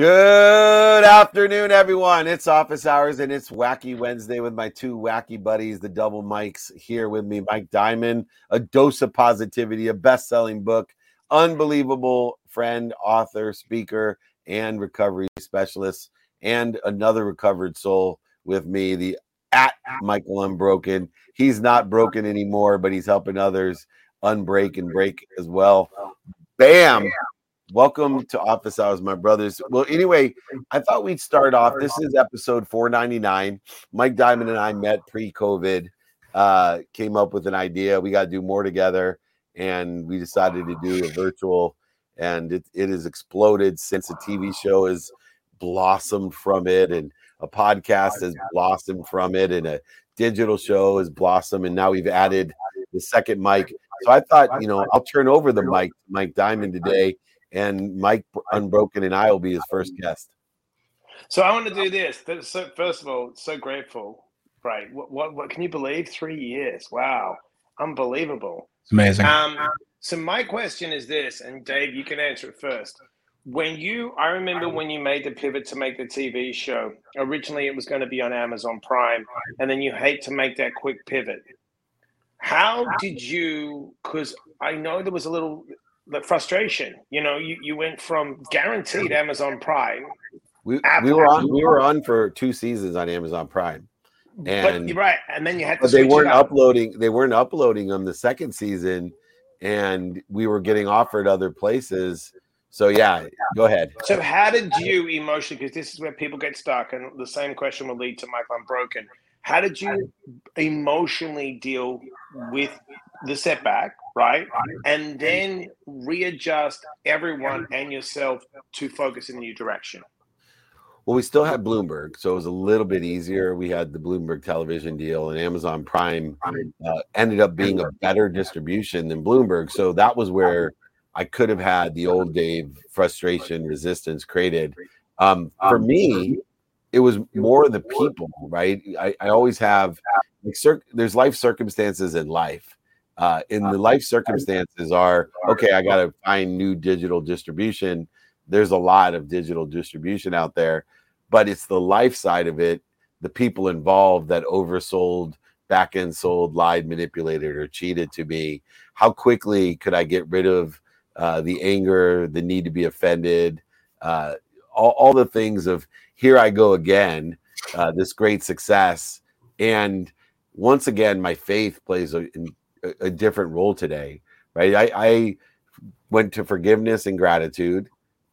Good afternoon, everyone. It's Office Hours, and it's Wacky Wednesday with my two wacky buddies, the Double Mikes, here with me. Mike Diamond, a dose of positivity, a best-selling book, unbelievable friend, author, speaker, and recovery specialist, and another recovered soul with me, the at Michael Unbroken. He's not broken anymore, but he's helping others unbreak and break as well. Bam! Welcome to Office Hours, my brothers. Well, anyway, I thought we'd start off. This is episode 499. Mike Diamond and I met pre-COVID, came up with an idea. We got to do more together, and we decided to do a virtual, and it has exploded since. A TV show has blossomed from it, and a podcast has blossomed from it, and a digital show has blossomed, and now we've added the second mic. So I thought, I'll turn over the mic to Mike Diamond today. And Mike Unbroken and I will be his first guest. So I want to do this. So first of all, so grateful, right? What can you believe? 3 years. Wow. Unbelievable. It's amazing. So my question is this, and Dave, you can answer it first. I remember when you made the pivot to make the TV show, originally it was going to be on Amazon Prime, and then you hate to make that quick pivot. How did you, because I know there was a little... the frustration, you went from guaranteed Amazon Prime. We were on for 2 seasons on Amazon Prime, and you're right. And then you had to. But They weren't uploading them the second season, and we were getting offered other places. So yeah, go ahead. So how did you emotionally? Because this is where people get stuck, and the same question will lead to Michael Unbroken. How did you emotionally deal with the setback, right? And then readjust everyone and yourself to focus in a new direction. Well, we still had Bloomberg, so it was a little bit easier. We had the Bloomberg television deal, and Amazon Prime ended up being a better distribution than Bloomberg. So that was where I could have had the old Dave frustration, resistance created. For me, it was more the people, right? I always have, there's life circumstances in life. And the life circumstances are, okay, I got to find new digital distribution. There's a lot of digital distribution out there, but it's the life side of it, the people involved that oversold, back-end sold, lied, manipulated, or cheated to me. How quickly could I get rid of the anger, the need to be offended, all the things of here I go again, this great success. And once again, my faith plays a different role today, right? I went to forgiveness and gratitude.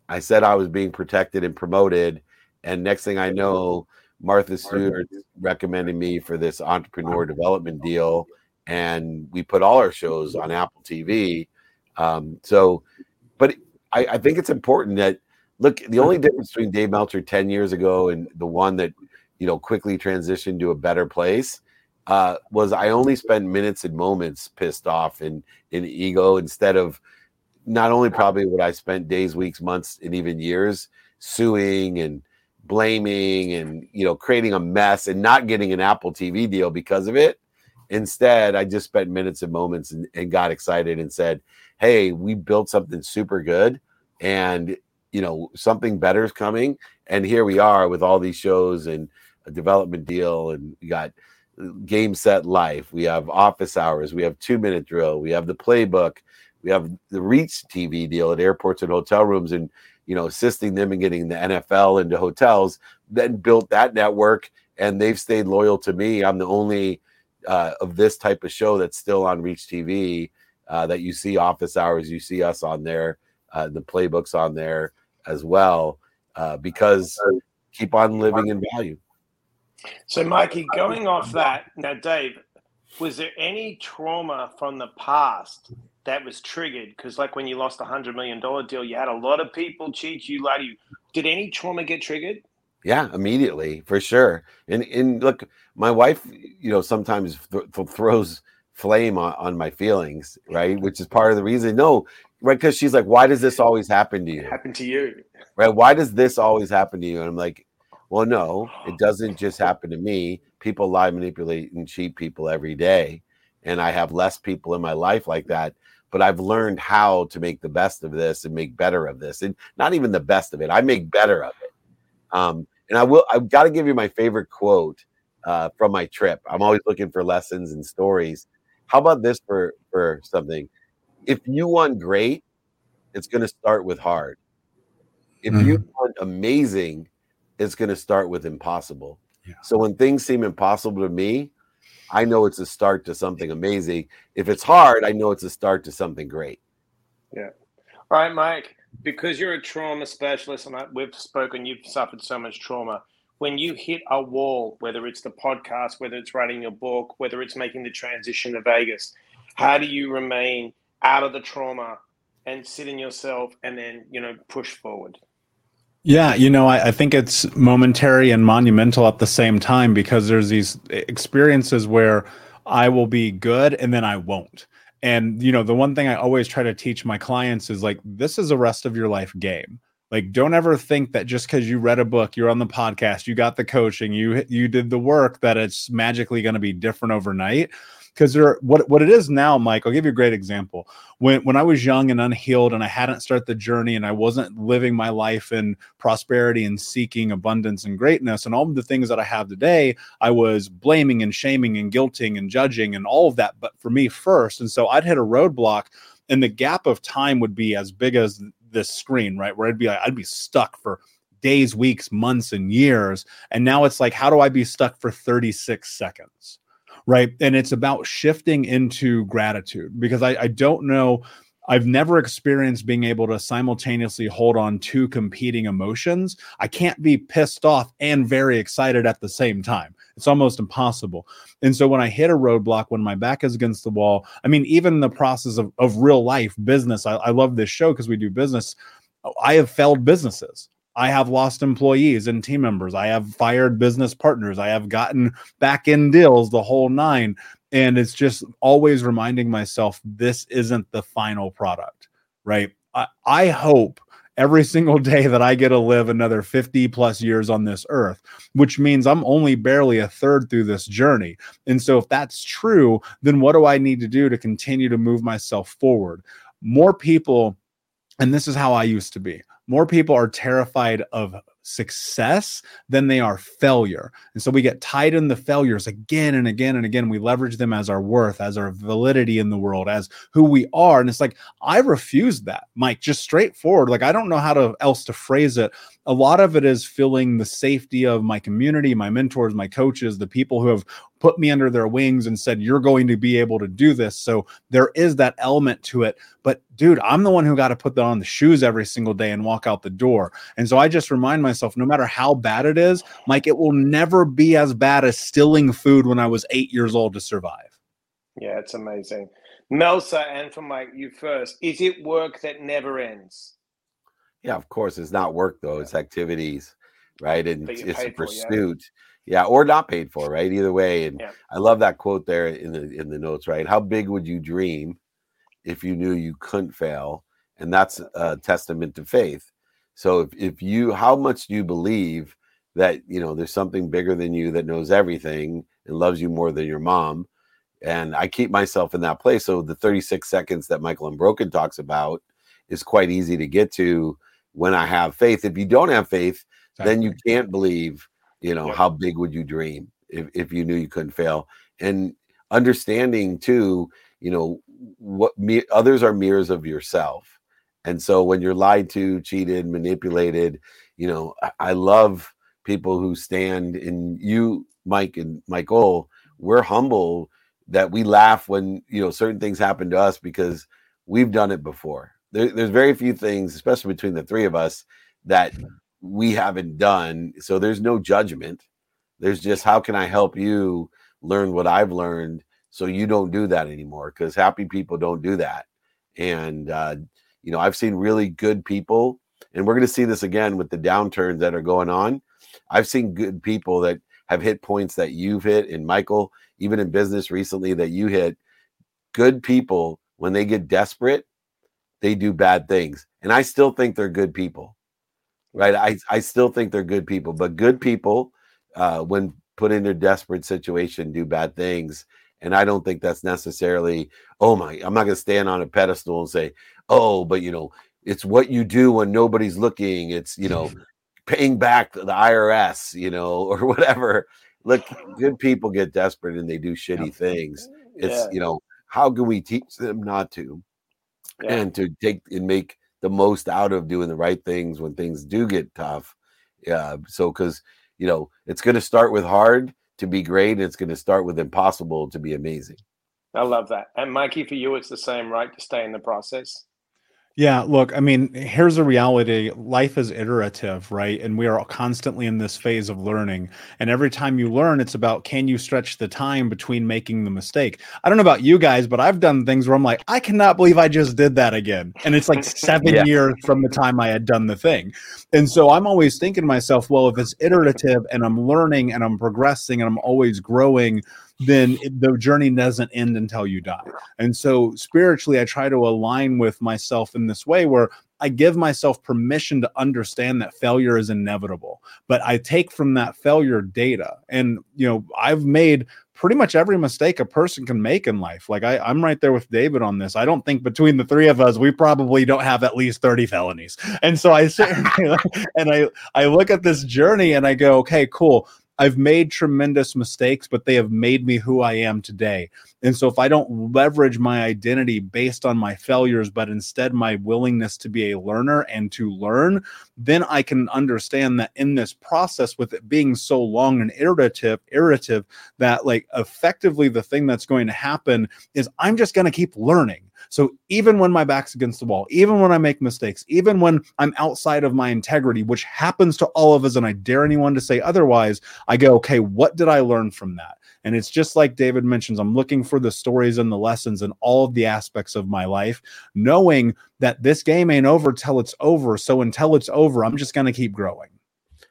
I said I was being protected and promoted. And next thing I know, Martha Stewart recommended me for this entrepreneur development deal. And we put all our shows on Apple TV. But I think it's important that, look, the only difference between Dave Meltzer 10 years ago and the one that, quickly transitioned to a better place was I only spent minutes and moments pissed off in ego instead of not only probably what I spent days, weeks, months, and even years suing and blaming and, creating a mess and not getting an Apple TV deal because of it. Instead, I just spent minutes and moments and got excited and said, hey, we built something super good and something better is coming. And here we are with all these shows and a development deal. And we got Game Set Life. We have Office Hours. We have 2 Minute Drill. We have The Playbook. We have the Reach TV deal at airports and hotel rooms and, assisting them in getting the NFL into hotels, then built that network. And they've stayed loyal to me. I'm the only of this type of show that's still on Reach TV that you see Office Hours. You see us on there. The Playbook's on there as well, because keep on living in value. So, Mikey, going off that, now, Dave, was there any trauma from the past that was triggered? Because, like, when you lost a $100 million deal, you had a lot of people cheat you, lie to you. Did any trauma get triggered? Yeah, immediately, for sure. And look, my wife, sometimes throws flame on my feelings, right? Which is part of the reason. No, right, because she's like, why does this always happen to you? Happen to you. Right, why does this always happen to you? And I'm like, well, no, it doesn't just happen to me. People lie, manipulate, and cheat people every day. And I have less people in my life like that. but I've learned how to make the best of this and make better of this. And not even the best of it, I make better of it. And I've got to give you my favorite quote from my trip. I'm always looking for lessons and stories. How about this for something? If you want great, it's going to start with hard. If you want amazing, it's going to start with impossible. Yeah. So when things seem impossible to me, I know it's a start to something amazing. If it's hard, I know it's a start to something great. Yeah. All right, Mike, because you're a trauma specialist and we've spoken, you've suffered so much trauma. When you hit a wall, whether it's the podcast, whether it's writing your book, whether it's making the transition to Vegas, how do you remain out of the trauma and sit in yourself and then, push forward? Yeah, I think it's momentary and monumental at the same time, because there's these experiences where I will be good and then I won't. And, the one thing I always try to teach my clients is this is a rest of your life game. Don't ever think that just because you read a book, you're on the podcast, you got the coaching, you did the work, that it's magically going to be different overnight. Because what it is now, Mike, I'll give you a great example. When I was young and unhealed and I hadn't started the journey and I wasn't living my life in prosperity and seeking abundance and greatness and all of the things that I have today, I was blaming and shaming and guilting and judging and all of that, but for me first. And so I'd hit a roadblock and the gap of time would be as big as this screen, right? Where I'd be stuck for days, weeks, months, and years. And now it's how do I be stuck for 36 seconds? Right. And it's about shifting into gratitude, because I don't know. I've never experienced being able to simultaneously hold on to competing emotions. I can't be pissed off and very excited at the same time. It's almost impossible. And so when I hit a roadblock, when my back is against the wall, even in the process of real life business, I love this show because we do business. I have failed businesses. I have lost employees and team members. I have fired business partners. I have gotten back-end deals, the whole nine. And it's just always reminding myself, this isn't the final product, right? I hope every single day that I get to live another 50 plus years on this earth, which means I'm only barely a third through this journey. And so if that's true, then what do I need to do to continue to move myself forward? More people, and this is how I used to be, more people are terrified of success than they are failure. And so we get tied in the failures again and again and again. We leverage them as our worth, as our validity in the world, as who we are. And it's I refuse that, Mike, just straightforward. I don't know how else to phrase it. A lot of it is feeling the safety of my community, my mentors, my coaches, the people who have put me under their wings and said, you're going to be able to do this. So there is that element to it. But dude, I'm the one who got to put on the shoes every single day and walk out the door. And so I just remind myself, no matter how bad it is, Mike, it will never be as bad as stealing food when I was 8 years old to survive. Yeah, it's amazing. Melsa, and for Mike, you first. Is it work that never ends? Yeah, of course. It's not work, though. It's activities, right? And it's a pursuit. Yeah, or not paid for, right? Either way. And I love that quote there in the notes, right? How big would you dream if you knew you couldn't fail? And that's a testament to faith. So if you, how much do you believe that, there's something bigger than you that knows everything and loves you more than your mom? And I keep myself in that place. So the 36 seconds that Michael Unbroken talks about is quite easy to get to when I have faith. If you don't have faith, then you can't believe. How big would you dream if you knew you couldn't fail? And understanding too, others are mirrors of yourself. And so when you're lied to, cheated, manipulated, I love people who stand in you, Mike and Michael, we're humble that we laugh when, certain things happen to us because we've done it before. There's very few things, especially between the three of us, that we haven't done. So there's no judgment. There's just, how can I help you learn what I've learned so you don't do that anymore? Because happy people don't do that. And, I've seen really good people, and we're going to see this again with the downturns that are going on. I've seen good people that have hit points that you've hit, and Michael, even in business recently that you hit. Good people, when they get desperate, they do bad things. And I still think they're good people. Right. I still think they're good people, but good people, when put in a desperate situation, do bad things. And I don't think that's necessarily, I'm not going to stand on a pedestal and say, but, you know, it's what you do when nobody's looking. It's, you know, paying back the IRS, you know, or whatever. Look, good people get desperate and they do shitty things. It's, you know, how can we teach them not to and to take and make the most out of doing the right things when things do get tough? Yeah. So, because, you know, it's going to start with hard to be great, and it's going to start with impossible to be amazing. I love that. And Mikey, for you, it's the same, right? To stay in the process. Yeah, look, I mean, here's the reality. Life is iterative, right? And we are constantly in this phase of learning. And every time you learn, it's about, can you stretch the time between making the mistake? I don't know about you guys, but I've done things where I'm like, I cannot believe I just did that again. And it's like seven years from the time I had done the thing. And so I'm always thinking to myself, well, if it's iterative and I'm learning and I'm progressing and I'm always growing, then the journey doesn't end until you die. And so spiritually, I try to align with myself in this way where I give myself permission to understand that failure is inevitable, but I take from that failure data. And, you know, I've made pretty much every mistake a person can make in life. Like I'm right there with David on this. I don't think between the three of us, we probably don't have at least 30 felonies. And so I sit and I look at this journey and I go, okay, cool. I've made tremendous mistakes, but they have made me who I am today. And so if I don't leverage my identity based on my failures, but instead my willingness to be a learner and to learn, then I can understand that in this process, with it being so long and iterative, that like effectively the thing that's going to happen is I'm just going to keep learning. So even when my back's against the wall, even when I make mistakes, even when I'm outside of my integrity, which happens to all of us, and I dare anyone to say otherwise, I go, okay, what did I learn from that? And it's just like David mentions, I'm looking for the stories and the lessons in all of the aspects of my life, knowing that this game ain't over till it's over. So until it's over, I'm just going to keep growing.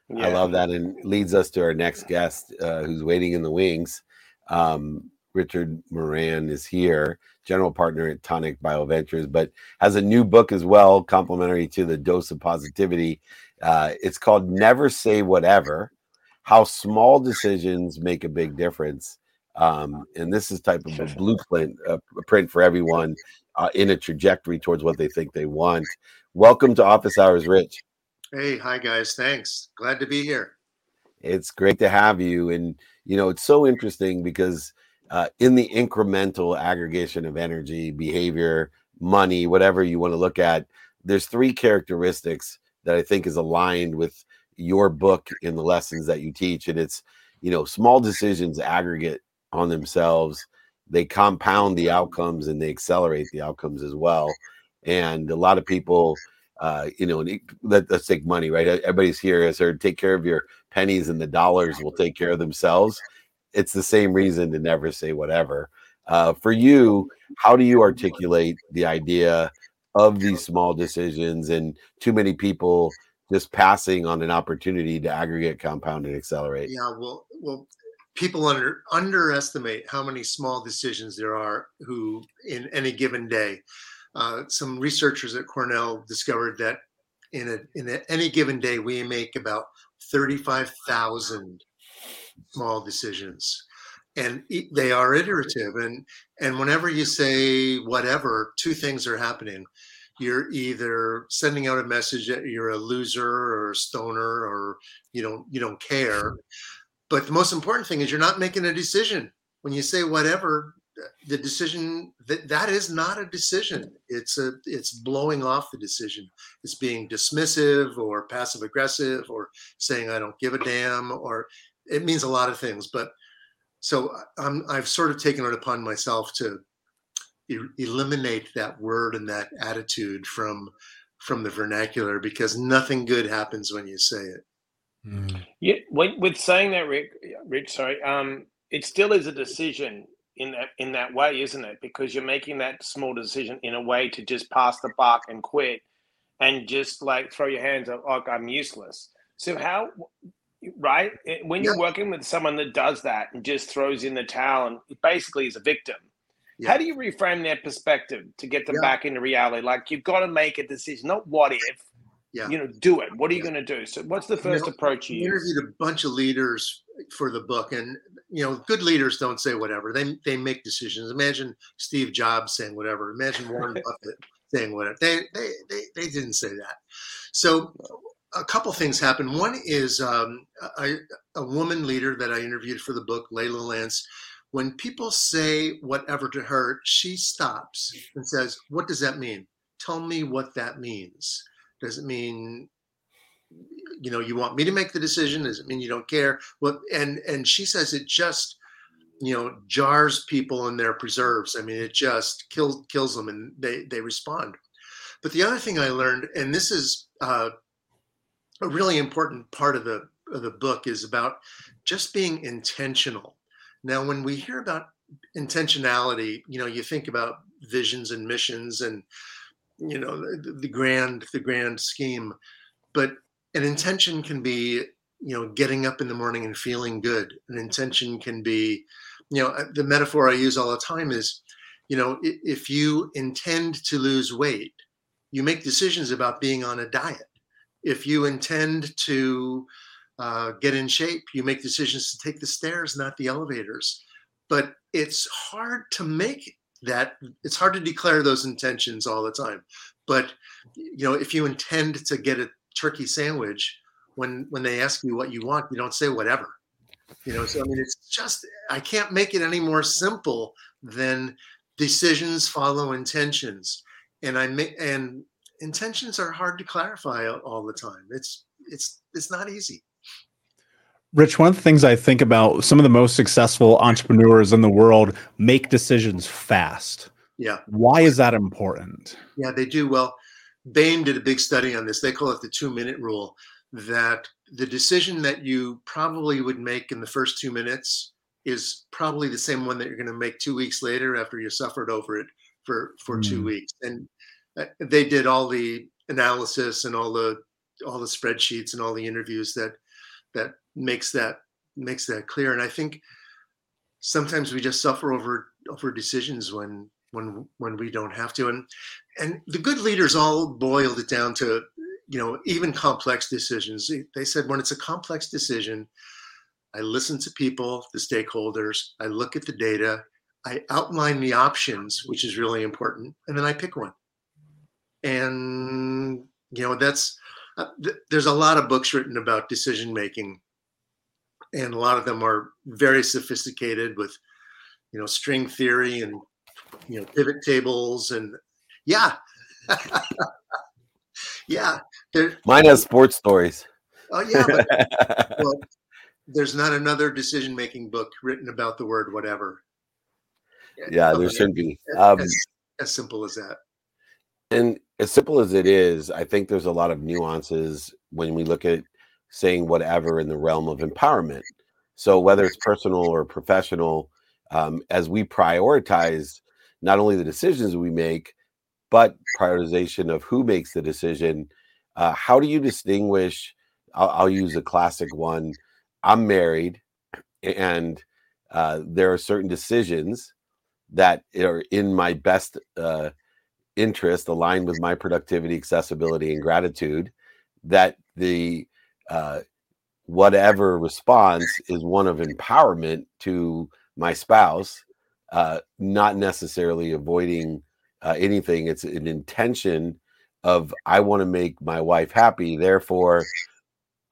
Yeah. I love that. And leads us to our next guest who's waiting in the wings. Richard Moran is here, general partner at Tonic BioVentures, but has a new book as well, complimentary to The Dose of Positivity. It's called Never Say Whatever, How Small Decisions Make a Big Difference. And this is type of a blueprint print for everyone in a trajectory towards what they think they want. Welcome to Office Hours, Rich. Hey, hi, guys. Thanks. Glad to be here. It's great to have you. And, you know, it's so interesting because in the incremental aggregation of energy, behavior, money, whatever you want to look at, there's three characteristics that I think is aligned with your book and the lessons that you teach. And it's, you know, small decisions aggregate on themselves. They compound the outcomes and they accelerate the outcomes as well. And a lot of people, you know, let's take money, right? Everybody's here has heard, take care of your pennies and the dollars will take care of themselves. It's the same reason to never say whatever. For you, how do you articulate the idea of these small decisions and too many people just passing on an opportunity to aggregate, compound, and accelerate? Yeah, well, people underestimate how many small decisions there are who in any given day. Some researchers at Cornell discovered that in any given day, we make about 35,000 small decisions, and they are iterative. And whenever you say whatever, two things are happening. You're either sending out a message that you're a loser or a stoner or you don't care. But the most important thing is you're not making a decision. When you say whatever, the decision that is not a decision. It's blowing off the decision. It's being dismissive or passive aggressive or saying I don't give a damn, or it means a lot of things. But so I've sort of taken it upon myself to eliminate that word and that attitude from the vernacular, because nothing good happens when you say it. Mm. Yeah, with saying that, Rich, sorry, it still is a decision in that way, isn't it? Because you're making that small decision in a way to just pass the buck and quit, and just like throw your hands up, oh, I'm useless. So how? Right. When you're working with someone that does that and just throws in the towel and basically is a victim, how do you reframe their perspective to get them back into reality? Like, you've got to make a decision, not what if, you know, do it. What are you going to do? So what's the first approach you use? I interviewed a bunch of leaders for the book, and you know, good leaders don't say whatever. They make decisions. Imagine Steve Jobs saying whatever. Imagine Warren Buffett saying whatever. They didn't say that. So a couple things happened. One is a woman leader that I interviewed for the book, Layla Lance. When people say whatever to her, she stops and says, what does that mean? Tell me what that means. Does it mean, you know, you want me to make the decision? Does it mean you don't care? Well, and she says it just, you know, jars people in their preserves. I mean, it just kills them, and they respond. But the other thing I learned, and this is a really important part of the book, is about just being intentional. Now, when we hear about intentionality, you know, you think about visions and missions and, you know, the grand scheme, but an intention can be, you know, getting up in the morning and feeling good. An intention can be, you know, the metaphor I use all the time is, you know, if you intend to lose weight, you make decisions about being on a diet. If you intend to get in shape, you make decisions to take the stairs, not the elevators. But it's hard to make that. It's hard to declare those intentions all the time. But, you know, if you intend to get a turkey sandwich, when they ask you what you want, you don't say whatever. You know, so I mean, it's just, I can't make it any more simple than decisions follow intentions. And intentions are hard to clarify all the time. It's not easy. Rich, one of the things I think about, some of the most successful entrepreneurs in the world make decisions fast. Yeah. Why is that important? Yeah, they do. Well, Bain did a big study on this. They call it the 2-minute rule, that the decision that you probably would make in the first 2 minutes is probably the same one that you're going to make 2 weeks later after you suffered over it for 2 weeks. And they did all the analysis and all the spreadsheets and all the interviews that makes that clear. And I think sometimes we just suffer over decisions when we don't have to. And the good leaders all boiled it down to, you know, even complex decisions. They said when it's a complex decision, I listen to people, the stakeholders, I look at the data, I outline the options, which is really important, and then I pick one. And, you know, that's, there's a lot of books written about decision making, and a lot of them are very sophisticated with, you know, string theory and, you know, pivot tables and yeah. Mine has sports stories. Oh yeah, but, well, there's not another decision making book written about the word whatever. Yeah, there shouldn't be. As simple as that. And as simple as it is, I think there's a lot of nuances when we look at saying whatever in the realm of empowerment. So whether it's personal or professional, as we prioritize not only the decisions we make, but prioritization of who makes the decision, how do you distinguish? I'll use a classic one. I'm married, and there are certain decisions that are in my best interest, aligned with my productivity, accessibility, and gratitude, that the whatever response is one of empowerment to my spouse, not necessarily avoiding anything. It's an intention of, I want to make my wife happy, therefore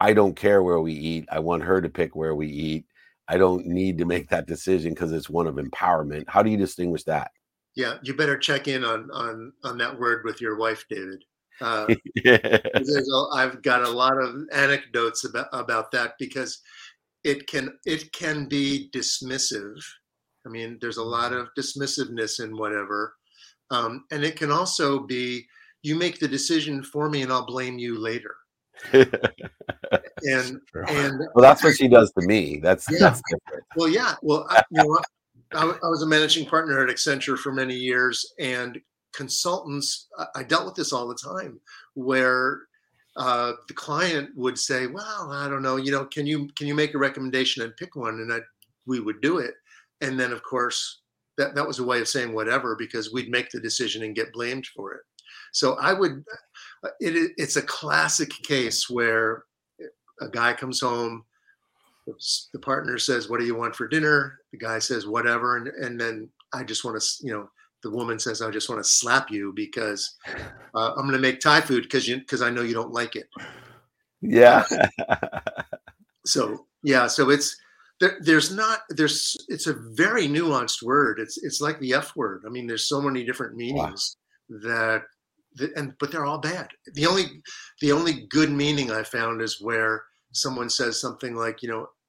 I don't care where we eat. I want her to pick where we eat. I don't need to make that decision because it's one of empowerment. How do you distinguish that? Yeah, you better check in on that word with your wife, David. Yeah. I've got a lot of anecdotes about that, because it can be dismissive. I mean, there's a lot of dismissiveness in whatever, and it can also be, you make the decision for me, and I'll blame you later. and well, that's what she does to me. That's different. Well, yeah. Well, you know what? I was a managing partner at Accenture for many years, and consultants, I dealt with this all the time, where the client would say, well, I don't know, you know, can you make a recommendation and pick one? And we would do it. And then, of course, that was a way of saying whatever, because we'd make the decision and get blamed for it. So it's a classic case where a guy comes home, The partner says, what do you want for dinner? The guy says, whatever. And then I just want to, the woman says, I just want to slap you because I'm going to make Thai food because I know you don't like it. Yeah. So it's, it's a very nuanced word. It's like the F word. I mean, there's so many different meanings but they're all bad. The only good meaning I found is where someone says something like,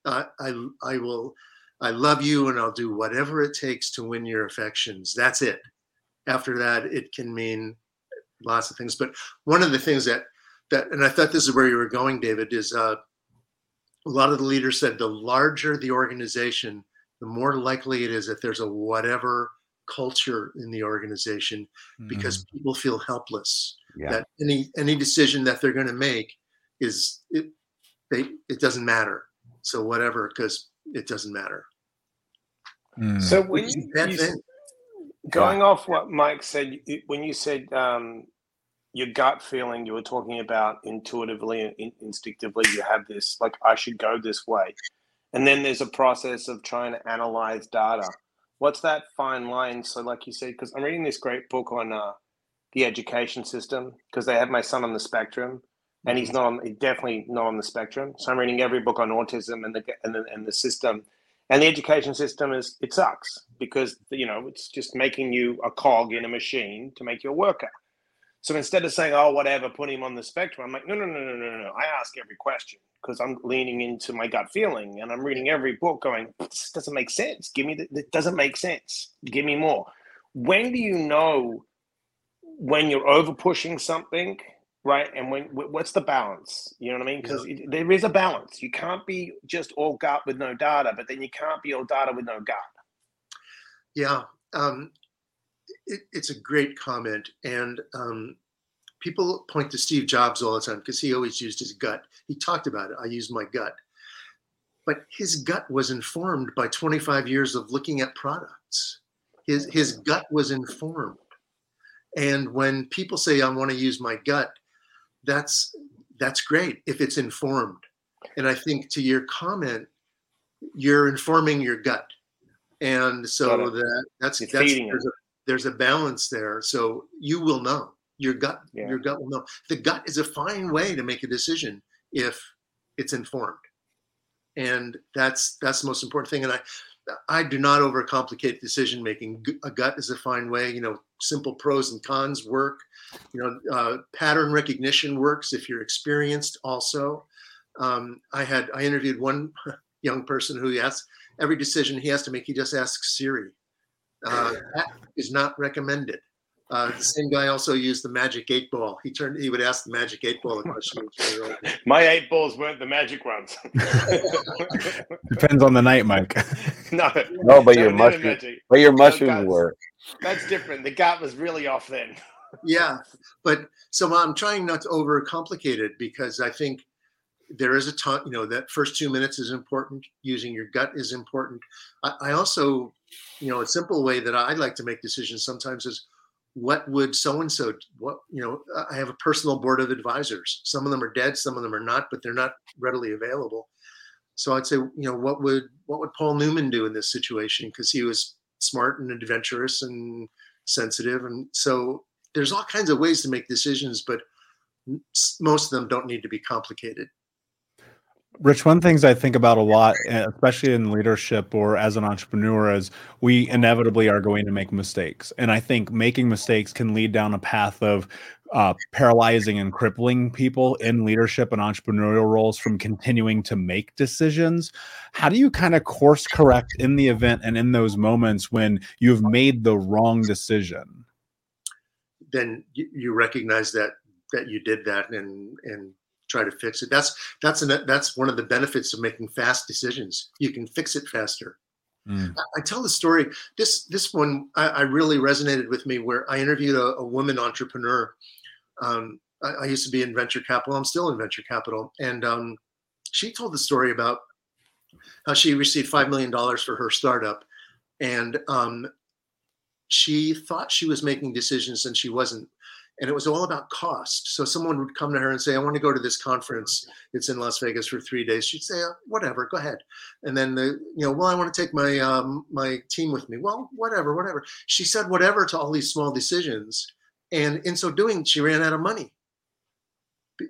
I love you and I'll do whatever it takes to win your affections. That's it. After that, it can mean lots of things. But one of the things that, and I thought this is where you were going, David, is, a lot of the leaders said the larger the organization, the more likely it is that there's a whatever culture in the organization because people feel helpless. Yeah. That any decision that they're going to make it doesn't matter. So whatever, because it doesn't matter. So when going off what Mike said, when you said your gut feeling, you were talking about intuitively and instinctively, you have this, like, I should go this way. And then there's a process of trying to analyze data. What's that fine line? So like you said, because I'm reading this great book on the education system, because they have my son on the spectrum and he's definitely not on the spectrum. So I'm reading every book on autism and the system. And the education system it sucks because, it's just making you a cog in a machine to make you a worker. So instead of saying, oh, whatever, put him on the spectrum, I'm like, no. I ask every question because I'm leaning into my gut feeling and I'm reading every book going, this doesn't make sense. It doesn't make sense. Give me more. When do you know when you're over pushing something, right? And what's the balance? You know what I mean? Because there is a balance. You can't be just all gut with no data, but then you can't be all data with no gut. Yeah. It's a great comment. And people point to Steve Jobs all the time because he always used his gut. He talked about it. I use my gut. But his gut was informed by 25 years of looking at products. His gut was informed. And when people say, I want to use my gut, that's great if it's informed. And I think to your comment, you're informing your gut. And so there's a balance there. So you will know your gut will know. The gut is a fine way to make a decision if it's informed. And that's the most important thing. And I do not overcomplicate decision-making. A gut is a fine way, simple pros and cons work, pattern recognition works if you're experienced also. I interviewed one young person who asks every decision he has to make, he just asks Siri. That is not recommended. The same guy also used the magic 8 ball. He would ask the magic 8 ball a question. My 8 balls weren't the magic ones. Depends on the night, Mike. No, but your mushrooms were. That's different. The gut was really off then. Yeah, but so I'm trying not to overcomplicate it because I think there is a ton. That first 2 minutes is important. Using your gut is important. I also. A simple way that I like to make decisions sometimes is what would so-and-so, I have a personal board of advisors. Some of them are dead, some of them are not, but they're not readily available. So I'd say, what would Paul Newman do in this situation? Because he was smart and adventurous and sensitive. And so there's all kinds of ways to make decisions, but most of them don't need to be complicated. Rich, one of the things I think about a lot, especially in leadership or as an entrepreneur, is we inevitably are going to make mistakes. And I think making mistakes can lead down a path of paralyzing and crippling people in leadership and entrepreneurial roles from continuing to make decisions. How do you kind of course correct in the event and in those moments when you've made the wrong decision? Then you recognize that you did that and try to fix it. That's one of the benefits of making fast decisions. You can fix it faster. I tell the story. This one I really resonated with me, where I interviewed a woman entrepreneur. I used to be in venture capital. I'm still in venture capital, and she told the story about how she received $5 million for her startup, and she thought she was making decisions and she wasn't. And it was all about cost. So someone would come to her and say, I want to go to this conference. It's in Las Vegas for 3 days. She'd say, whatever, go ahead. And then, I want to take my my team with me. Well, whatever. She said whatever to all these small decisions. And in so doing, she ran out of money.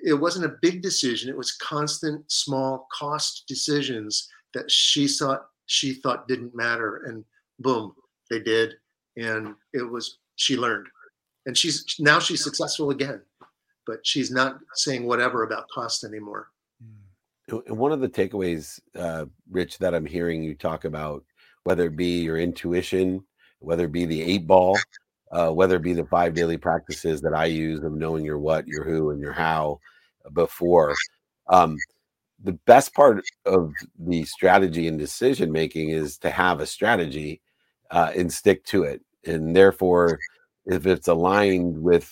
It wasn't a big decision. It was constant small cost decisions that she thought didn't matter. And boom, they did. And it was, she learned. And she's successful again, but she's not saying whatever about cost anymore. And one of the takeaways, Rich, that I'm hearing you talk about, whether it be your intuition, whether it be the 8 ball, whether it be the 5 daily practices that I use of knowing your what, your who, and your how before. The best part of the strategy and decision making is to have a strategy and stick to it. And therefore, if it's aligned with,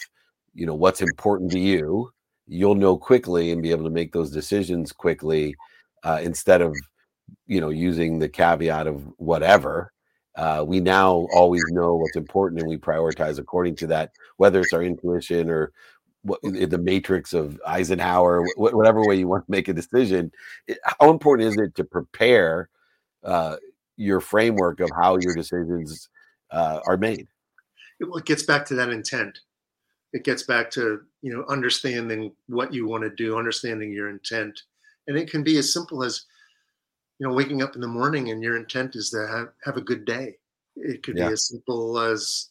what's important to you, you'll know quickly and be able to make those decisions quickly instead of, using the caveat of whatever. We now always know what's important and we prioritize according to that, whether it's our intuition or the matrix of Eisenhower, whatever way you want to make a decision. How important is it to prepare your framework of how your decisions are made? It gets back to that intent. It gets back to, understanding what you want to do, understanding your intent. And it can be as simple as, waking up in the morning and your intent is to have a good day. It could be as simple as,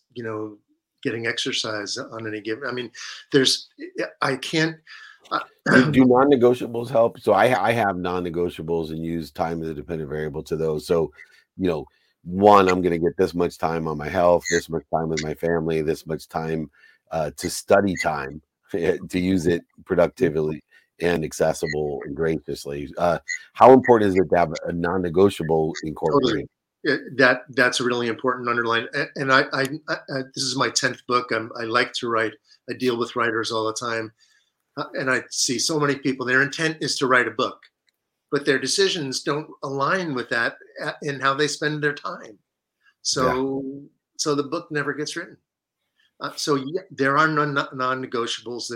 getting exercise on any given. I mean, do non-negotiables help? So I have non-negotiables and use time as a dependent variable to those. So, one, I'm going to get this much time on my health, this much time with my family, this much time to study time, to use it productively and accessible and graciously. How important is it to have a non-negotiable incorporated? Totally. That's a really important underline. And I this is my 10th book. I like to write. I deal with writers all the time. And I see so many people, their intent is to write a book, but their decisions don't align with that in how they spend their time. So the book never gets written. There are non-negotiables.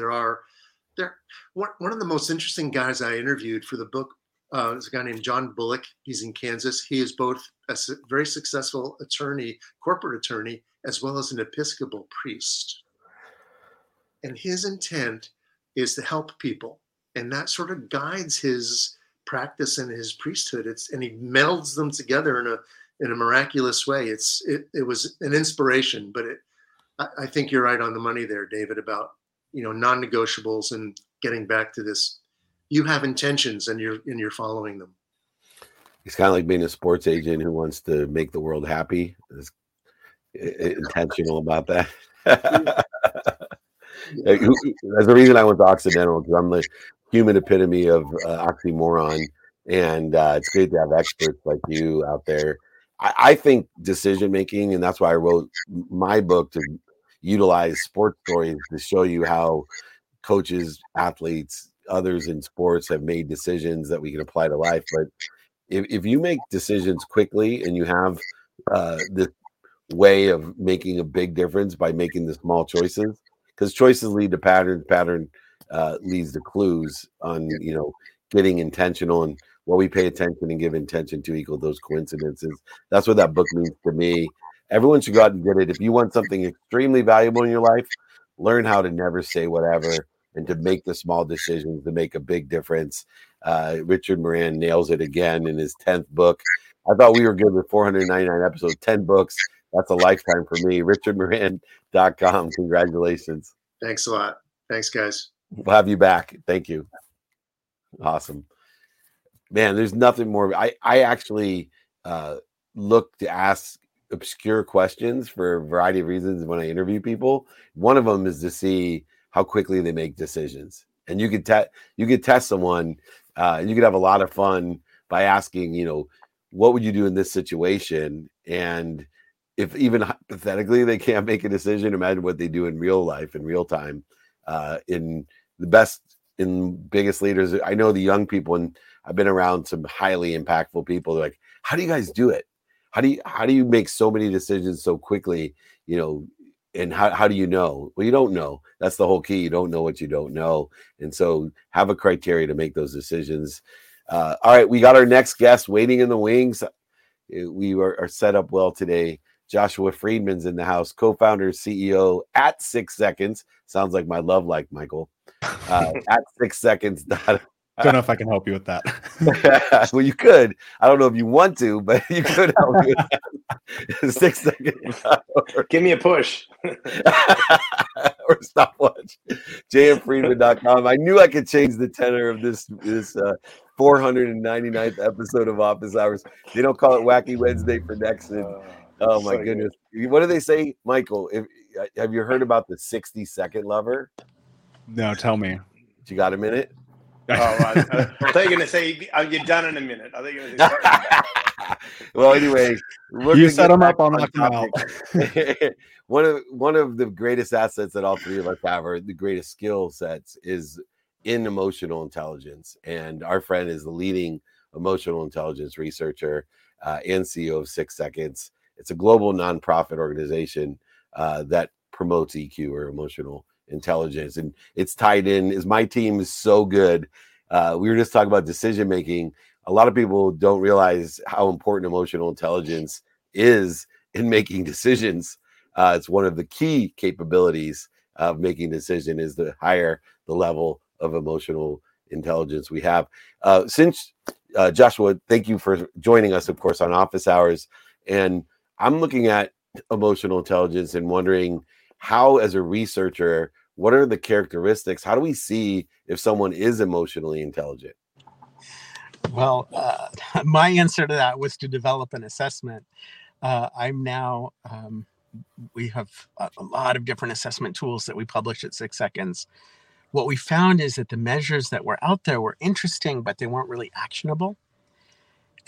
One of the most interesting guys I interviewed for the book is a guy named John Bullock. He's in Kansas. He is both a very successful attorney, corporate attorney, as well as an Episcopal priest. And his intent is to help people. And that sort of guides his practice and his priesthood. And he melds them together in a miraculous way. It was an inspiration, but I think you're right on the money there, David, about non-negotiables and getting back to this. You have intentions and you're following them. It's kind of like being a sports agent who wants to make the world happy. It's intentional about that. That's the reason I went to Occidental, because I'm the human epitome of oxymoron. And it's great to have experts like you out there. I think decision making, and that's why I wrote my book, to utilize sports stories to show you how coaches, athletes, others in sports have made decisions that we can apply to life. But if you make decisions quickly and you have this way of making a big difference by making the small choices, because choices lead to pattern leads to clues on, getting intentional, and what we pay attention and give intention to equal those coincidences. That's what that book means to me. Everyone should go out and get it. If you want something extremely valuable in your life, learn how to never say whatever and to make the small decisions to make a big difference. Richard Moran nails it again in his 10th book. I thought we were good with 499 episodes, 10 books. That's a lifetime for me. RichardMoran.com. Congratulations. Thanks a lot. Thanks, guys. We'll have you back. Thank you. Awesome. Man, there's nothing more. I actually look to ask obscure questions for a variety of reasons when I interview people. One of them is to see how quickly they make decisions. And you could test someone. You could have a lot of fun by asking, what would you do in this situation? And if even hypothetically they can't make a decision, imagine what they do in real life, in real time. Biggest leaders, I know the young people, and I've been around some highly impactful people. They're like, how do you guys do it? How do you make so many decisions so quickly? And how do you know? Well, you don't know. That's the whole key. You don't know what you don't know. And so have a criteria to make those decisions. All right, we got our next guest waiting in the wings. We are set up well today. Joshua Freedman's in the house, co-founder, CEO at 6 Seconds. Sounds like my love, like Michael. At 6 Seconds. Don't know if I can help you with that. Well, you could. I don't know if you want to, but you could help me with that. 6 seconds. Give me a push. Or stopwatch. jmfreedman.com. I knew I could change the tenor of this 499th episode of Office Hours. They don't call it Wacky Wednesday for next. Oh, my goodness. Good. What do they say, Michael? Have you heard about the 60-second lover? No, tell me. You got a minute? All right. I thought you were going to say, I'll get done in a minute. I thought you were going to say. Well, anyway. You set them up on that topic. One of the greatest assets that all three of us have, or the greatest skill sets, is in emotional intelligence. And our friend is the leading emotional intelligence researcher and CEO of 6 Seconds. It's a global nonprofit organization that promotes EQ, or emotional intelligence, and it's tied in. Is my team is so good. We were just talking about decision making. A lot of people don't realize how important emotional intelligence is in making decisions. It's one of the key capabilities of making decision is the higher the level of emotional intelligence we have. Since Joshua, thank you for joining us, of course, on Office Hours. And I'm looking at emotional intelligence and wondering how, as a researcher, what are the characteristics? How do we see if someone is emotionally intelligent? Well, my answer to that was to develop an assessment. I'm now, we have a lot of different assessment tools that we publish at 6 Seconds. What we found is that the measures that were out there were interesting, but they weren't really actionable.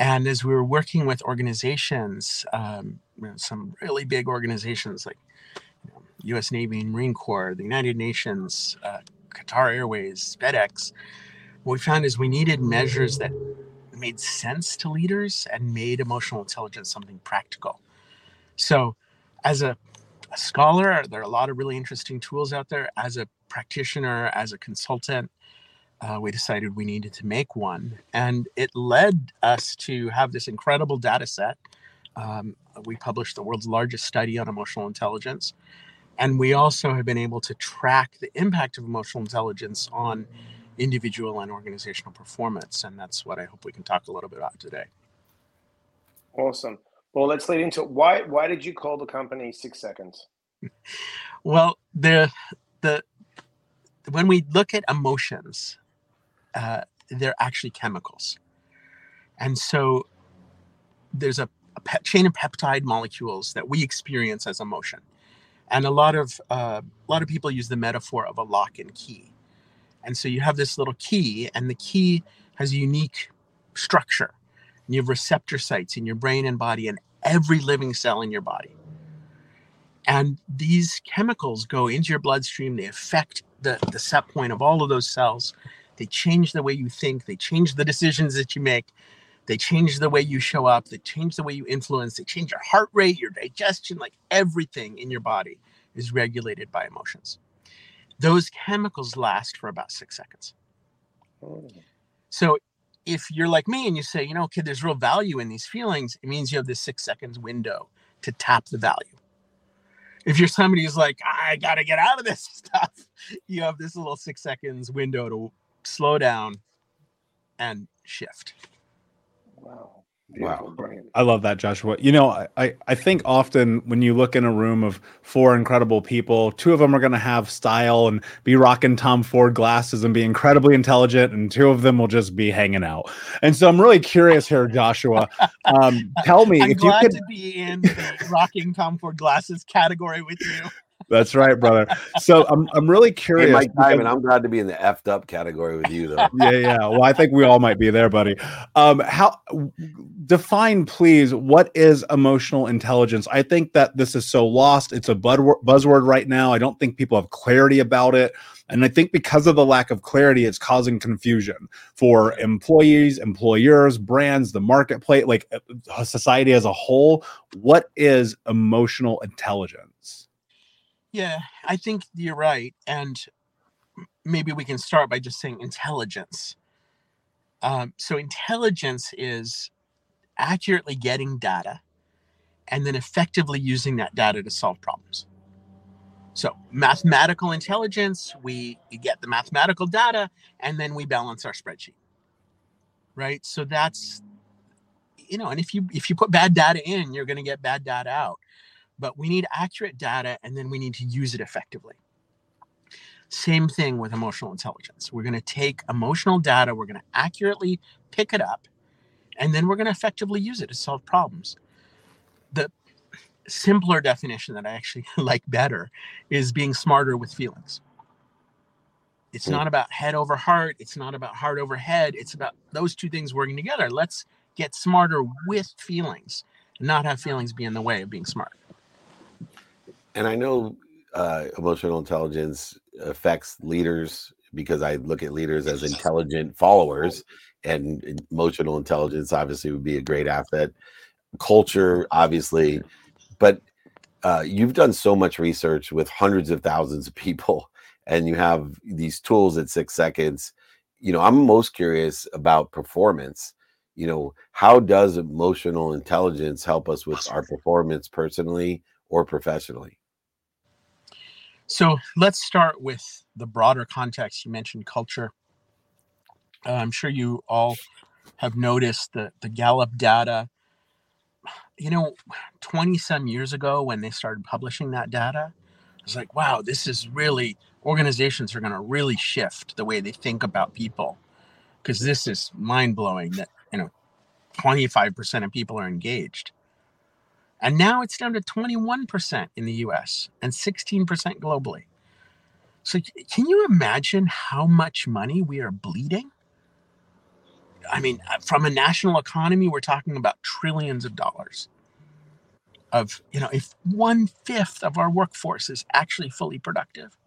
And as we were working with organizations, some really big organizations like US Navy and Marine Corps, the United Nations, Qatar Airways, FedEx, what we found is we needed measures that made sense to leaders and made emotional intelligence something practical. So as a scholar, there are a lot of really interesting tools out there. As a practitioner, as a consultant, we decided we needed to make one. And it led us to have this incredible data set. We published the world's largest study on emotional intelligence. And we also have been able to track the impact of emotional intelligence on individual and organizational performance. And that's what I hope we can talk a little bit about today. Awesome. Well, let's lead into it. Why did you call the company 6 Seconds? Well, when we look at emotions, they're actually chemicals. And so there's a chain of peptide molecules that we experience as emotion. And a lot of people use the metaphor of a lock and key. And so you have this little key, and the key has a unique structure. And you have receptor sites in your brain and body and every living cell in your body. And these chemicals go into your bloodstream. They affect the set point of all of those cells. They change the way you think. They change the decisions that you make. They change the way you show up. They change the way you influence. They change your heart rate, your digestion, like everything in your body is regulated by emotions. Those chemicals last for about 6 seconds. So if you're like me and you say, okay, there's real value in these feelings, it means you have this 6 seconds window to tap the value. If you're somebody who's like, I got to get out of this stuff, you have this little 6 seconds window to slow down and shift. Wow. Wow. I love that, Joshua. I think often when you look in a room of four incredible people, two of them are going to have style and be rocking Tom Ford glasses and be incredibly intelligent, and two of them will just be hanging out. And so I'm really curious here, Joshua. Tell me if you could to be in the rocking Tom Ford glasses category with you. That's right, brother. So I'm really curious. Hey, Mike Diamond, I'm glad to be in the effed up category with you, though. Yeah. Well, I think we all might be there, buddy. How define, please, what is emotional intelligence? I think that this is so lost. It's a buzzword right now. I don't think people have clarity about it. And I think because of the lack of clarity, it's causing confusion for employees, employers, brands, the marketplace, like society as a whole. What is emotional intelligence? Yeah, I think you're right. And maybe we can start by just saying intelligence. So intelligence is accurately getting data and then effectively using that data to solve problems. So mathematical intelligence, we get the mathematical data and then we balance our spreadsheet, right? So that's, you know, and if you put bad data in, you're going to get bad data out. But we need accurate data and then we need to use it effectively. Same thing with emotional intelligence. We're going to take emotional data, we're going to accurately pick it up, and then we're going to effectively use it to solve problems. The simpler definition that I actually like better is being smarter with feelings. It's not about head over heart. It's not about heart over head. It's about those two things working together. Let's get smarter with feelings, not have feelings be in the way of being smart. And I know emotional intelligence affects leaders because I look at leaders as intelligent followers, and emotional intelligence obviously would be a great asset. Culture, obviously, but you've done so much research with hundreds of thousands of people, and you have these tools at 6 seconds. You know, I'm most curious about performance. You know, how does emotional intelligence help us with our performance personally or professionally? So let's start with the broader context. You mentioned culture. I'm sure you all have noticed the Gallup data. You know, 20 some years ago when they started publishing that data, I was like, wow, this is really, organizations are going to really shift the way they think about people, because this is mind blowing that, you know, 25% of people are engaged. And now it's down to 21% in the US and 16% globally. So can you imagine how much money we are bleeding? I mean, from a national economy, we're talking about trillions of dollars. Of, you know, if 1/5 of our workforce is actually fully productive.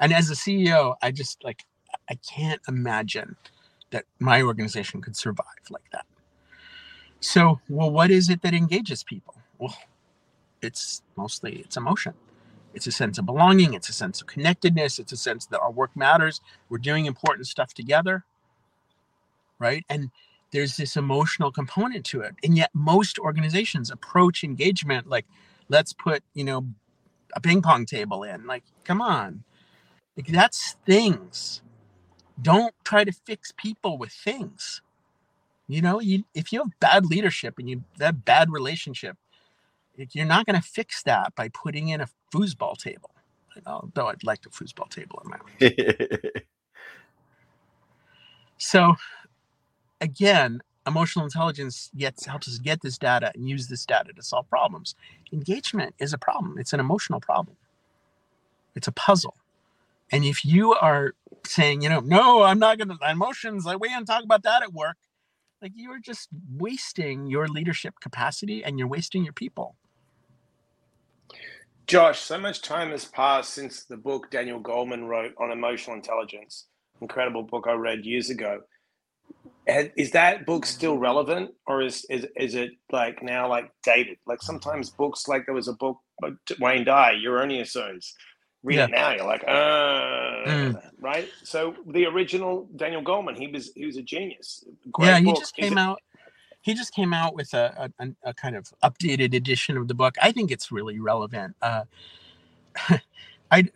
And as a CEO, I just like, I can't imagine that my organization could survive like that. So, well, what is it that engages people? Well, it's mostly emotion. It's a sense of belonging. It's a sense of connectedness. It's a sense that our work matters. We're doing important stuff together, right? And there's this emotional component to it. And yet most organizations approach engagement like, let's put, you know, a ping pong table in. Like, come on. Like, that's things. Don't try to fix people with things. You know, if you have bad leadership and you that bad relationship, you're not going to fix that by putting in a foosball table. Although I'd like a foosball table in my life. So, again, emotional intelligence helps us get this data and use this data to solve problems. Engagement is a problem. It's an emotional problem. It's a puzzle. And if you are saying, you know, no, I'm not going to, emotions, I wait and talk about that at work. Like, you're just wasting your leadership capacity and you're wasting your people. Josh, so much time has passed since the book Daniel Goleman wrote on emotional intelligence. Incredible book I read years ago. Is that book still relevant, or is it like now like dated? Like sometimes books, like there was a book, Wayne Dyer, Uraniasodes. Read it now, you're like, right? So the original Daniel Goleman, he was a genius. Great book. He just came out with a kind of updated edition of the book. I think it's really relevant.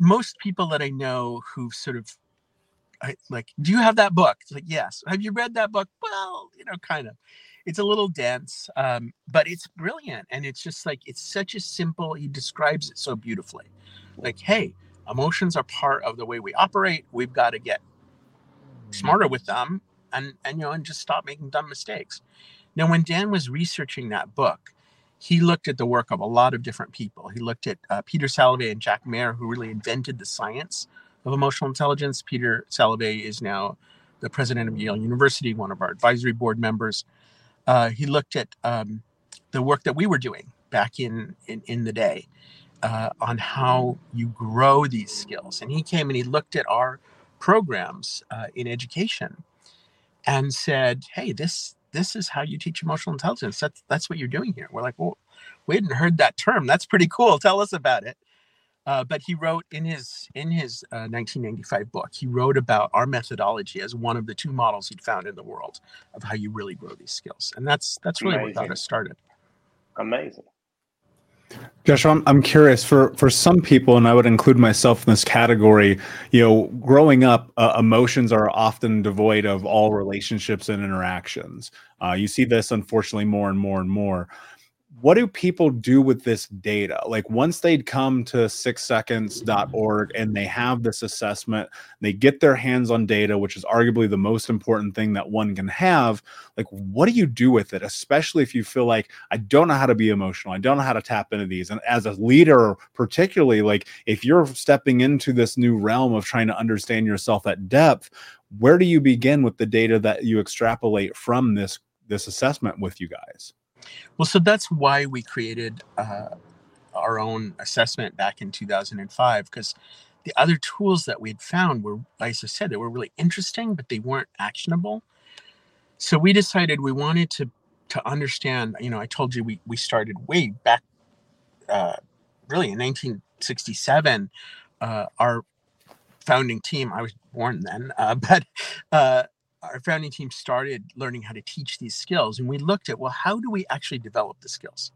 Most people that I know who've sort of, do you have that book? It's like, yes. Have you read that book? Well, you know, kind of. It's a little dense, but it's brilliant. And it's just like, it's such a simple, he describes it so beautifully. Like, hey, emotions are part of the way we operate. We've got to get smarter with them and you know, and just stop making dumb mistakes. Now, when Dan was researching that book, he looked at the work of a lot of different people. He looked at Peter Salovey and Jack Mayer, who really invented the science of emotional intelligence. Peter Salovey is now the president of Yale University, one of our advisory board members. He looked at the work that we were doing back in the day. On how you grow these skills. And he came and he looked at our programs in education and said, hey, this is how you teach emotional intelligence. That's what you're doing here. We're like, well, we hadn't heard that term. That's pretty cool. Tell us about it. But he wrote in his 1995 book, he wrote about our methodology as one of the two models he'd found in the world of how you really grow these skills. And that's really what got us started. Amazing. Joshua, I'm curious for some people, and I would include myself in this category, you know, growing up, emotions are often devoid of all relationships and interactions. You see this, unfortunately, more and more and more. What do people do with this data? Like once they'd come to 6seconds.org and they have this assessment, they get their hands on data, which is arguably the most important thing that one can have. Like, what do you do with it? Especially if you feel like, I don't know how to be emotional. I don't know how to tap into these. And as a leader, particularly, like if you're stepping into this new realm of trying to understand yourself at depth, where do you begin with the data that you extrapolate from this assessment with you guys? Well, so that's why we created our own assessment back in 2005, because the other tools that we'd found were, as I said, they were really interesting, but they weren't actionable. So we decided we wanted to understand, you know, I told you we started way back, really in 1967, our founding team, I was born then, but our founding team started learning how to teach these skills. And we looked at, well, how do we actually develop the skills?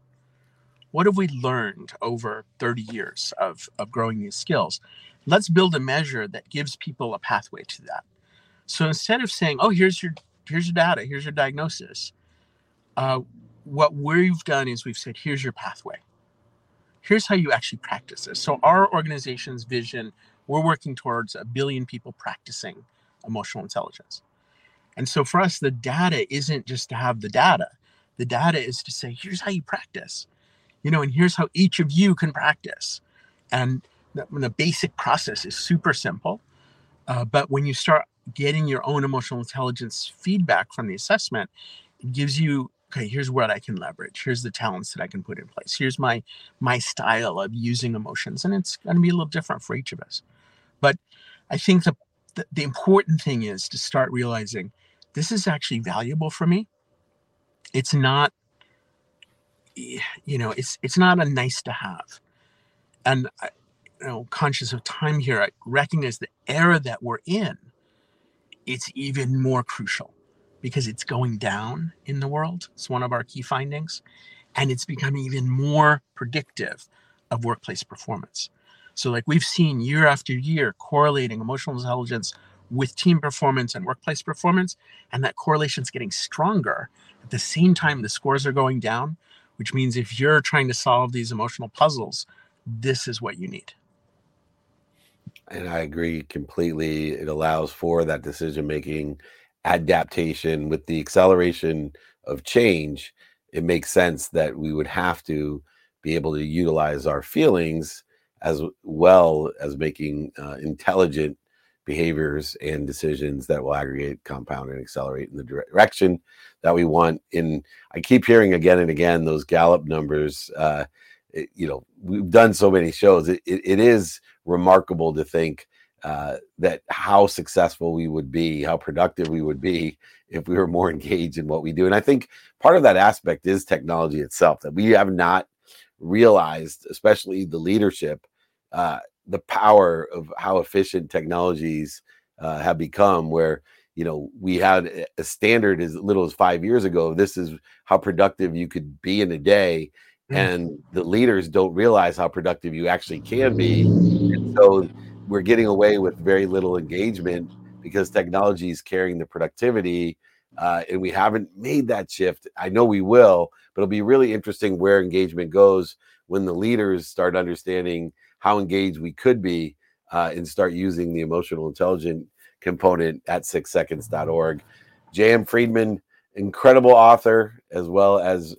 What have we learned over 30 years of growing these skills? Let's build a measure that gives people a pathway to that. So instead of saying, oh, here's your data, here's your diagnosis, what we've done is we've said, here's your pathway. Here's how you actually practice this. So our organization's vision, we're working towards 1 billion people practicing emotional intelligence. And so for us, the data isn't just to have the data. The data is to say, here's how you practice, you know, and here's how each of you can practice. And the basic process is super simple. But when you start getting your own emotional intelligence feedback from the assessment, it gives you, okay, here's what I can leverage. Here's the talents that I can put in place. Here's my style of using emotions. And it's going to be a little different for each of us. But I think the important thing is to start realizing, this is actually valuable for me. It's not, you know, it's not a nice to have. And, I, you know, conscious of time here, I recognize the era that we're in. It's even more crucial because it's going down in the world. It's one of our key findings. And it's becoming even more predictive of workplace performance. So like we've seen year after year correlating emotional intelligence with team performance and workplace performance, and that correlation's getting stronger. At the same time, the scores are going down, which means if you're trying to solve these emotional puzzles, this is what you need. And I agree completely. It allows for that decision-making, adaptation with the acceleration of change. It makes sense that we would have to be able to utilize our feelings as well as making intelligent behaviors and decisions that will aggregate, compound, and accelerate in the direction that we want. And I keep hearing again and again those Gallup numbers. You know, we've done so many shows. It is remarkable to think that how successful we would be, how productive we would be if we were more engaged in what we do. And I think part of that aspect is technology itself, that we have not realized, especially the leadership, the power of how efficient technologies have become, where, you know, we had a standard as little as 5 years ago. This is how productive you could be in a day. And the leaders don't realize how productive you actually can be. And so we're getting away with very little engagement because technology is carrying the productivity. And we haven't made that shift. I know we will, but it'll be really interesting where engagement goes when the leaders start understanding how engaged we could be and start using the emotional intelligence component at 6seconds.org. J.M. Friedman, incredible author, as well as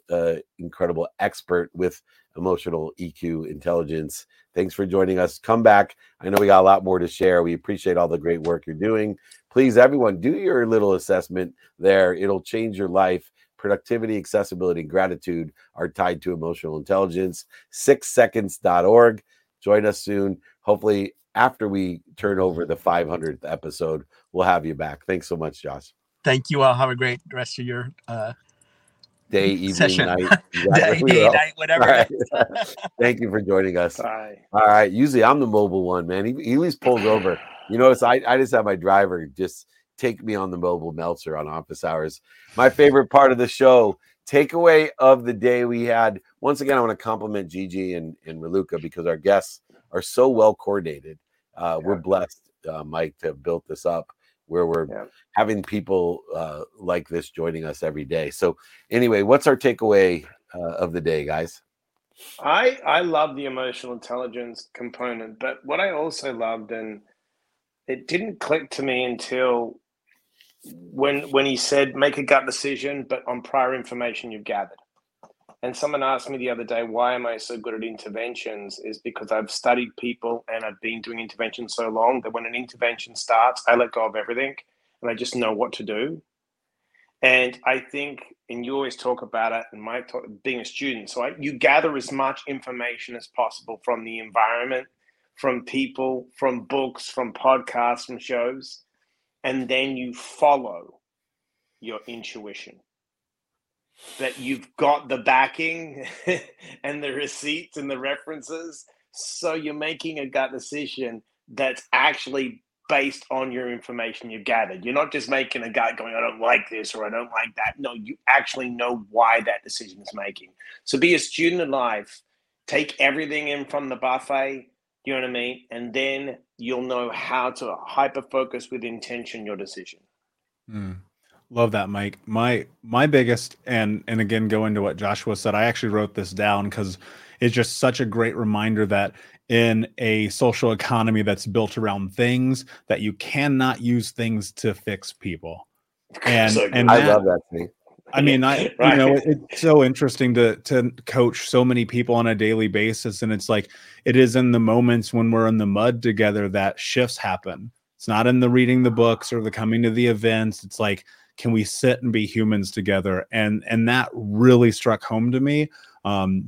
incredible expert with emotional EQ intelligence. Thanks for joining us. Come back. I know we got a lot more to share. We appreciate all the great work you're doing. Please, everyone, do your little assessment there. It'll change your life. Productivity, accessibility, and gratitude are tied to emotional intelligence. 6seconds.org. Join us soon. Hopefully, after we turn over the 500th episode, we'll have you back. Thanks so much, Josh. Thank you all. Have a great rest of your day, evening, session. Night. Exactly. Day, night, whatever. All right. Thank you for joining us. Bye. All right. Usually I'm the mobile one, man. He at least pulls over. You notice I just have my driver just take me on the mobile Meltzer on Office Hours. My favorite part of the show, takeaway of the day we had. Once again, I want to compliment Gigi and Raluca because our guests are so well coordinated. We're blessed, Mike, to have built this up where we're having people like this joining us every day. So anyway, what's our takeaway of the day, guys? I love the emotional intelligence component, but what I also loved, and it didn't click to me until when he said, make a gut decision, but on prior information you've gathered. And someone asked me the other day, why am I so good at interventions? Is because I've studied people and I've been doing interventions so long that when an intervention starts, I let go of everything and I just know what to do. And I think, and you always talk about it, and Mike, being a student, so you gather as much information as possible from the environment, from people, from books, from podcasts, from shows, and then you follow your intuition. That you've got the backing and the receipts and the references. So you're making a gut decision that's actually based on your information you gathered. You're not just making a gut going, I don't like this or I don't like that. No, you actually know why that decision is making. So be a student of life. Take everything in from the buffet, you know what I mean? And then you'll know how to hyper-focus with intention your decision. Mm. Love that, Mike. My biggest, and again, going to what Joshua said, I actually wrote this down because it's just such a great reminder that in a social economy that's built around things, that you cannot use things to fix people. And I love that thing. I mean, right. You know, it's so interesting to coach so many people on a daily basis. And it's like, it is in the moments when we're in the mud together that shifts happen. It's not in the reading the books or the coming to the events. It's like, can we sit and be humans together? And that really struck home to me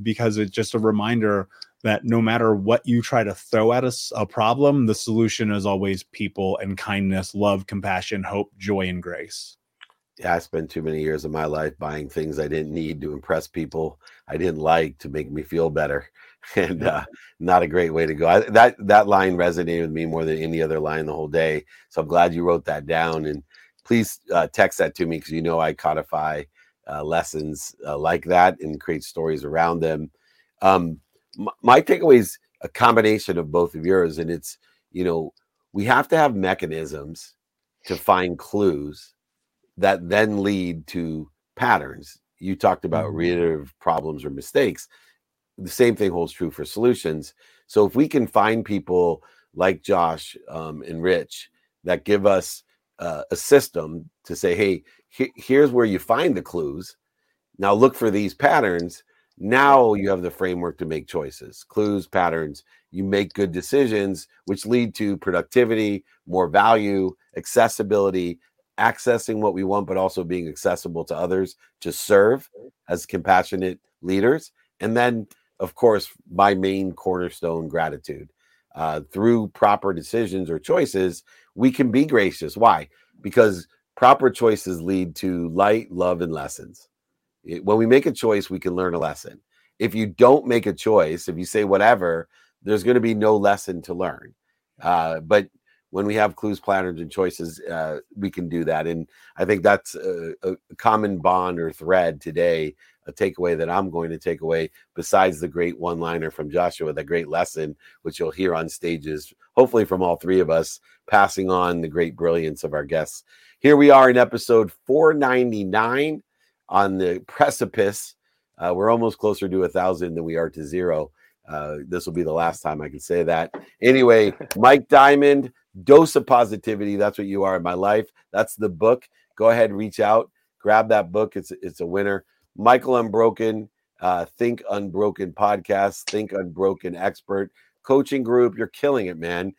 because it's just a reminder that no matter what you try to throw at a problem, the solution is always people and kindness, love, compassion, hope, joy, and grace. Yeah, I spent too many years of my life buying things I didn't need to impress people I didn't like to make me feel better. And not a great way to go. That line resonated with me more than any other line the whole day. So I'm glad you wrote that down. And please text that to me because you know I codify lessons like that and create stories around them. My takeaway is a combination of both of yours. And it's, you know, we have to have mechanisms to find clues that then lead to patterns. You talked about reiterative problems or mistakes. The same thing holds true for solutions. So if we can find people like Josh and Rich that give us a system to say, hey, here's where you find the clues. Now look for these patterns. Now you have the framework to make choices, clues, patterns. You make good decisions, which lead to productivity, more value, accessibility, accessing what we want, but also being accessible to others to serve as compassionate leaders. And then, of course, my main cornerstone, gratitude. Through proper decisions or choices, we can be gracious. Why? Because proper choices lead to light, love, and lessons. When we make a choice, we can learn a lesson. If you don't make a choice, if you say whatever, there's going to be no lesson to learn. But when we have clues, patterns, and choices, we can do that. And I think that's a common bond or thread today, a takeaway that I'm going to take away besides the great one-liner from Joshua, the great lesson, which you'll hear on stages, hopefully from all three of us, passing on the great brilliance of our guests. Here we are in episode 499 on the precipice. We're almost closer to 1,000 than we are to zero. This will be the last time I can say that. Anyway, Mike Diamond, Dose of Positivity. That's what you are in my life. That's the book. Go ahead, reach out, grab that book. It's a winner. Michael Unbroken, Think Unbroken podcast, Think Unbroken expert, coaching group. You're killing it, man.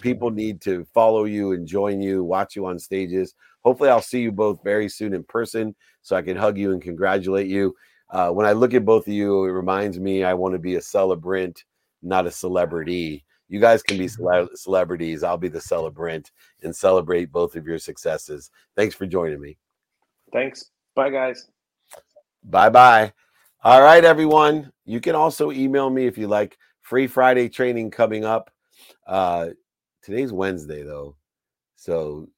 People need to follow you and join you, watch you on stages. Hopefully I'll see you both very soon in person so I can hug you and congratulate you. When I look at both of you, it reminds me I want to be a celebrant, not a celebrity. You guys can be celebrities. I'll be the celebrant and celebrate both of your successes. Thanks for joining me. Thanks. Bye, guys. Bye-bye. All right, everyone. You can also email me if you like. Free Friday training coming up. Today's Wednesday, though. So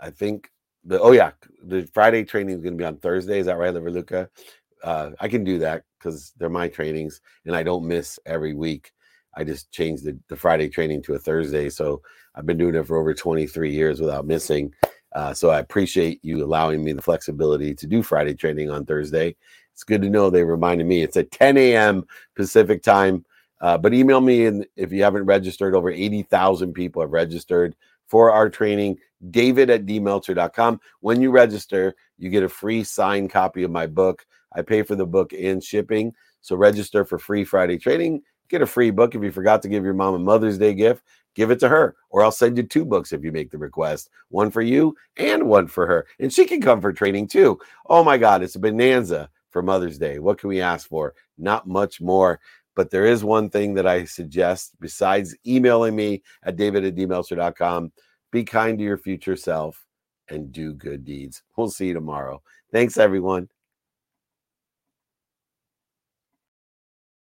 I think the Friday training is going to be on Thursday. Is that right, Luca? I can do that because they're my trainings and I don't miss every week. I just changed the Friday training to a Thursday. So I've been doing it for over 23 years without missing. So I appreciate you allowing me the flexibility to do Friday training on Thursday. It's good to know they reminded me. It's at 10 a.m. Pacific time. But email me, and if you haven't registered, over 80,000 people have registered for our training, david@dmeltzer.com. When you register, you get a free signed copy of my book. I pay for the book and shipping. So register for Free Friday Training. Get a free book. If you forgot to give your mom a Mother's Day gift, give it to her, or I'll send you two books if you make the request, one for you and one for her. And she can come for training too. Oh my God, it's a bonanza for Mother's Day. What can we ask for? Not much more. But there is one thing that I suggest besides emailing me at david@dmeltzer.com. Be kind to your future self and do good deeds. We'll see you tomorrow. Thanks, everyone.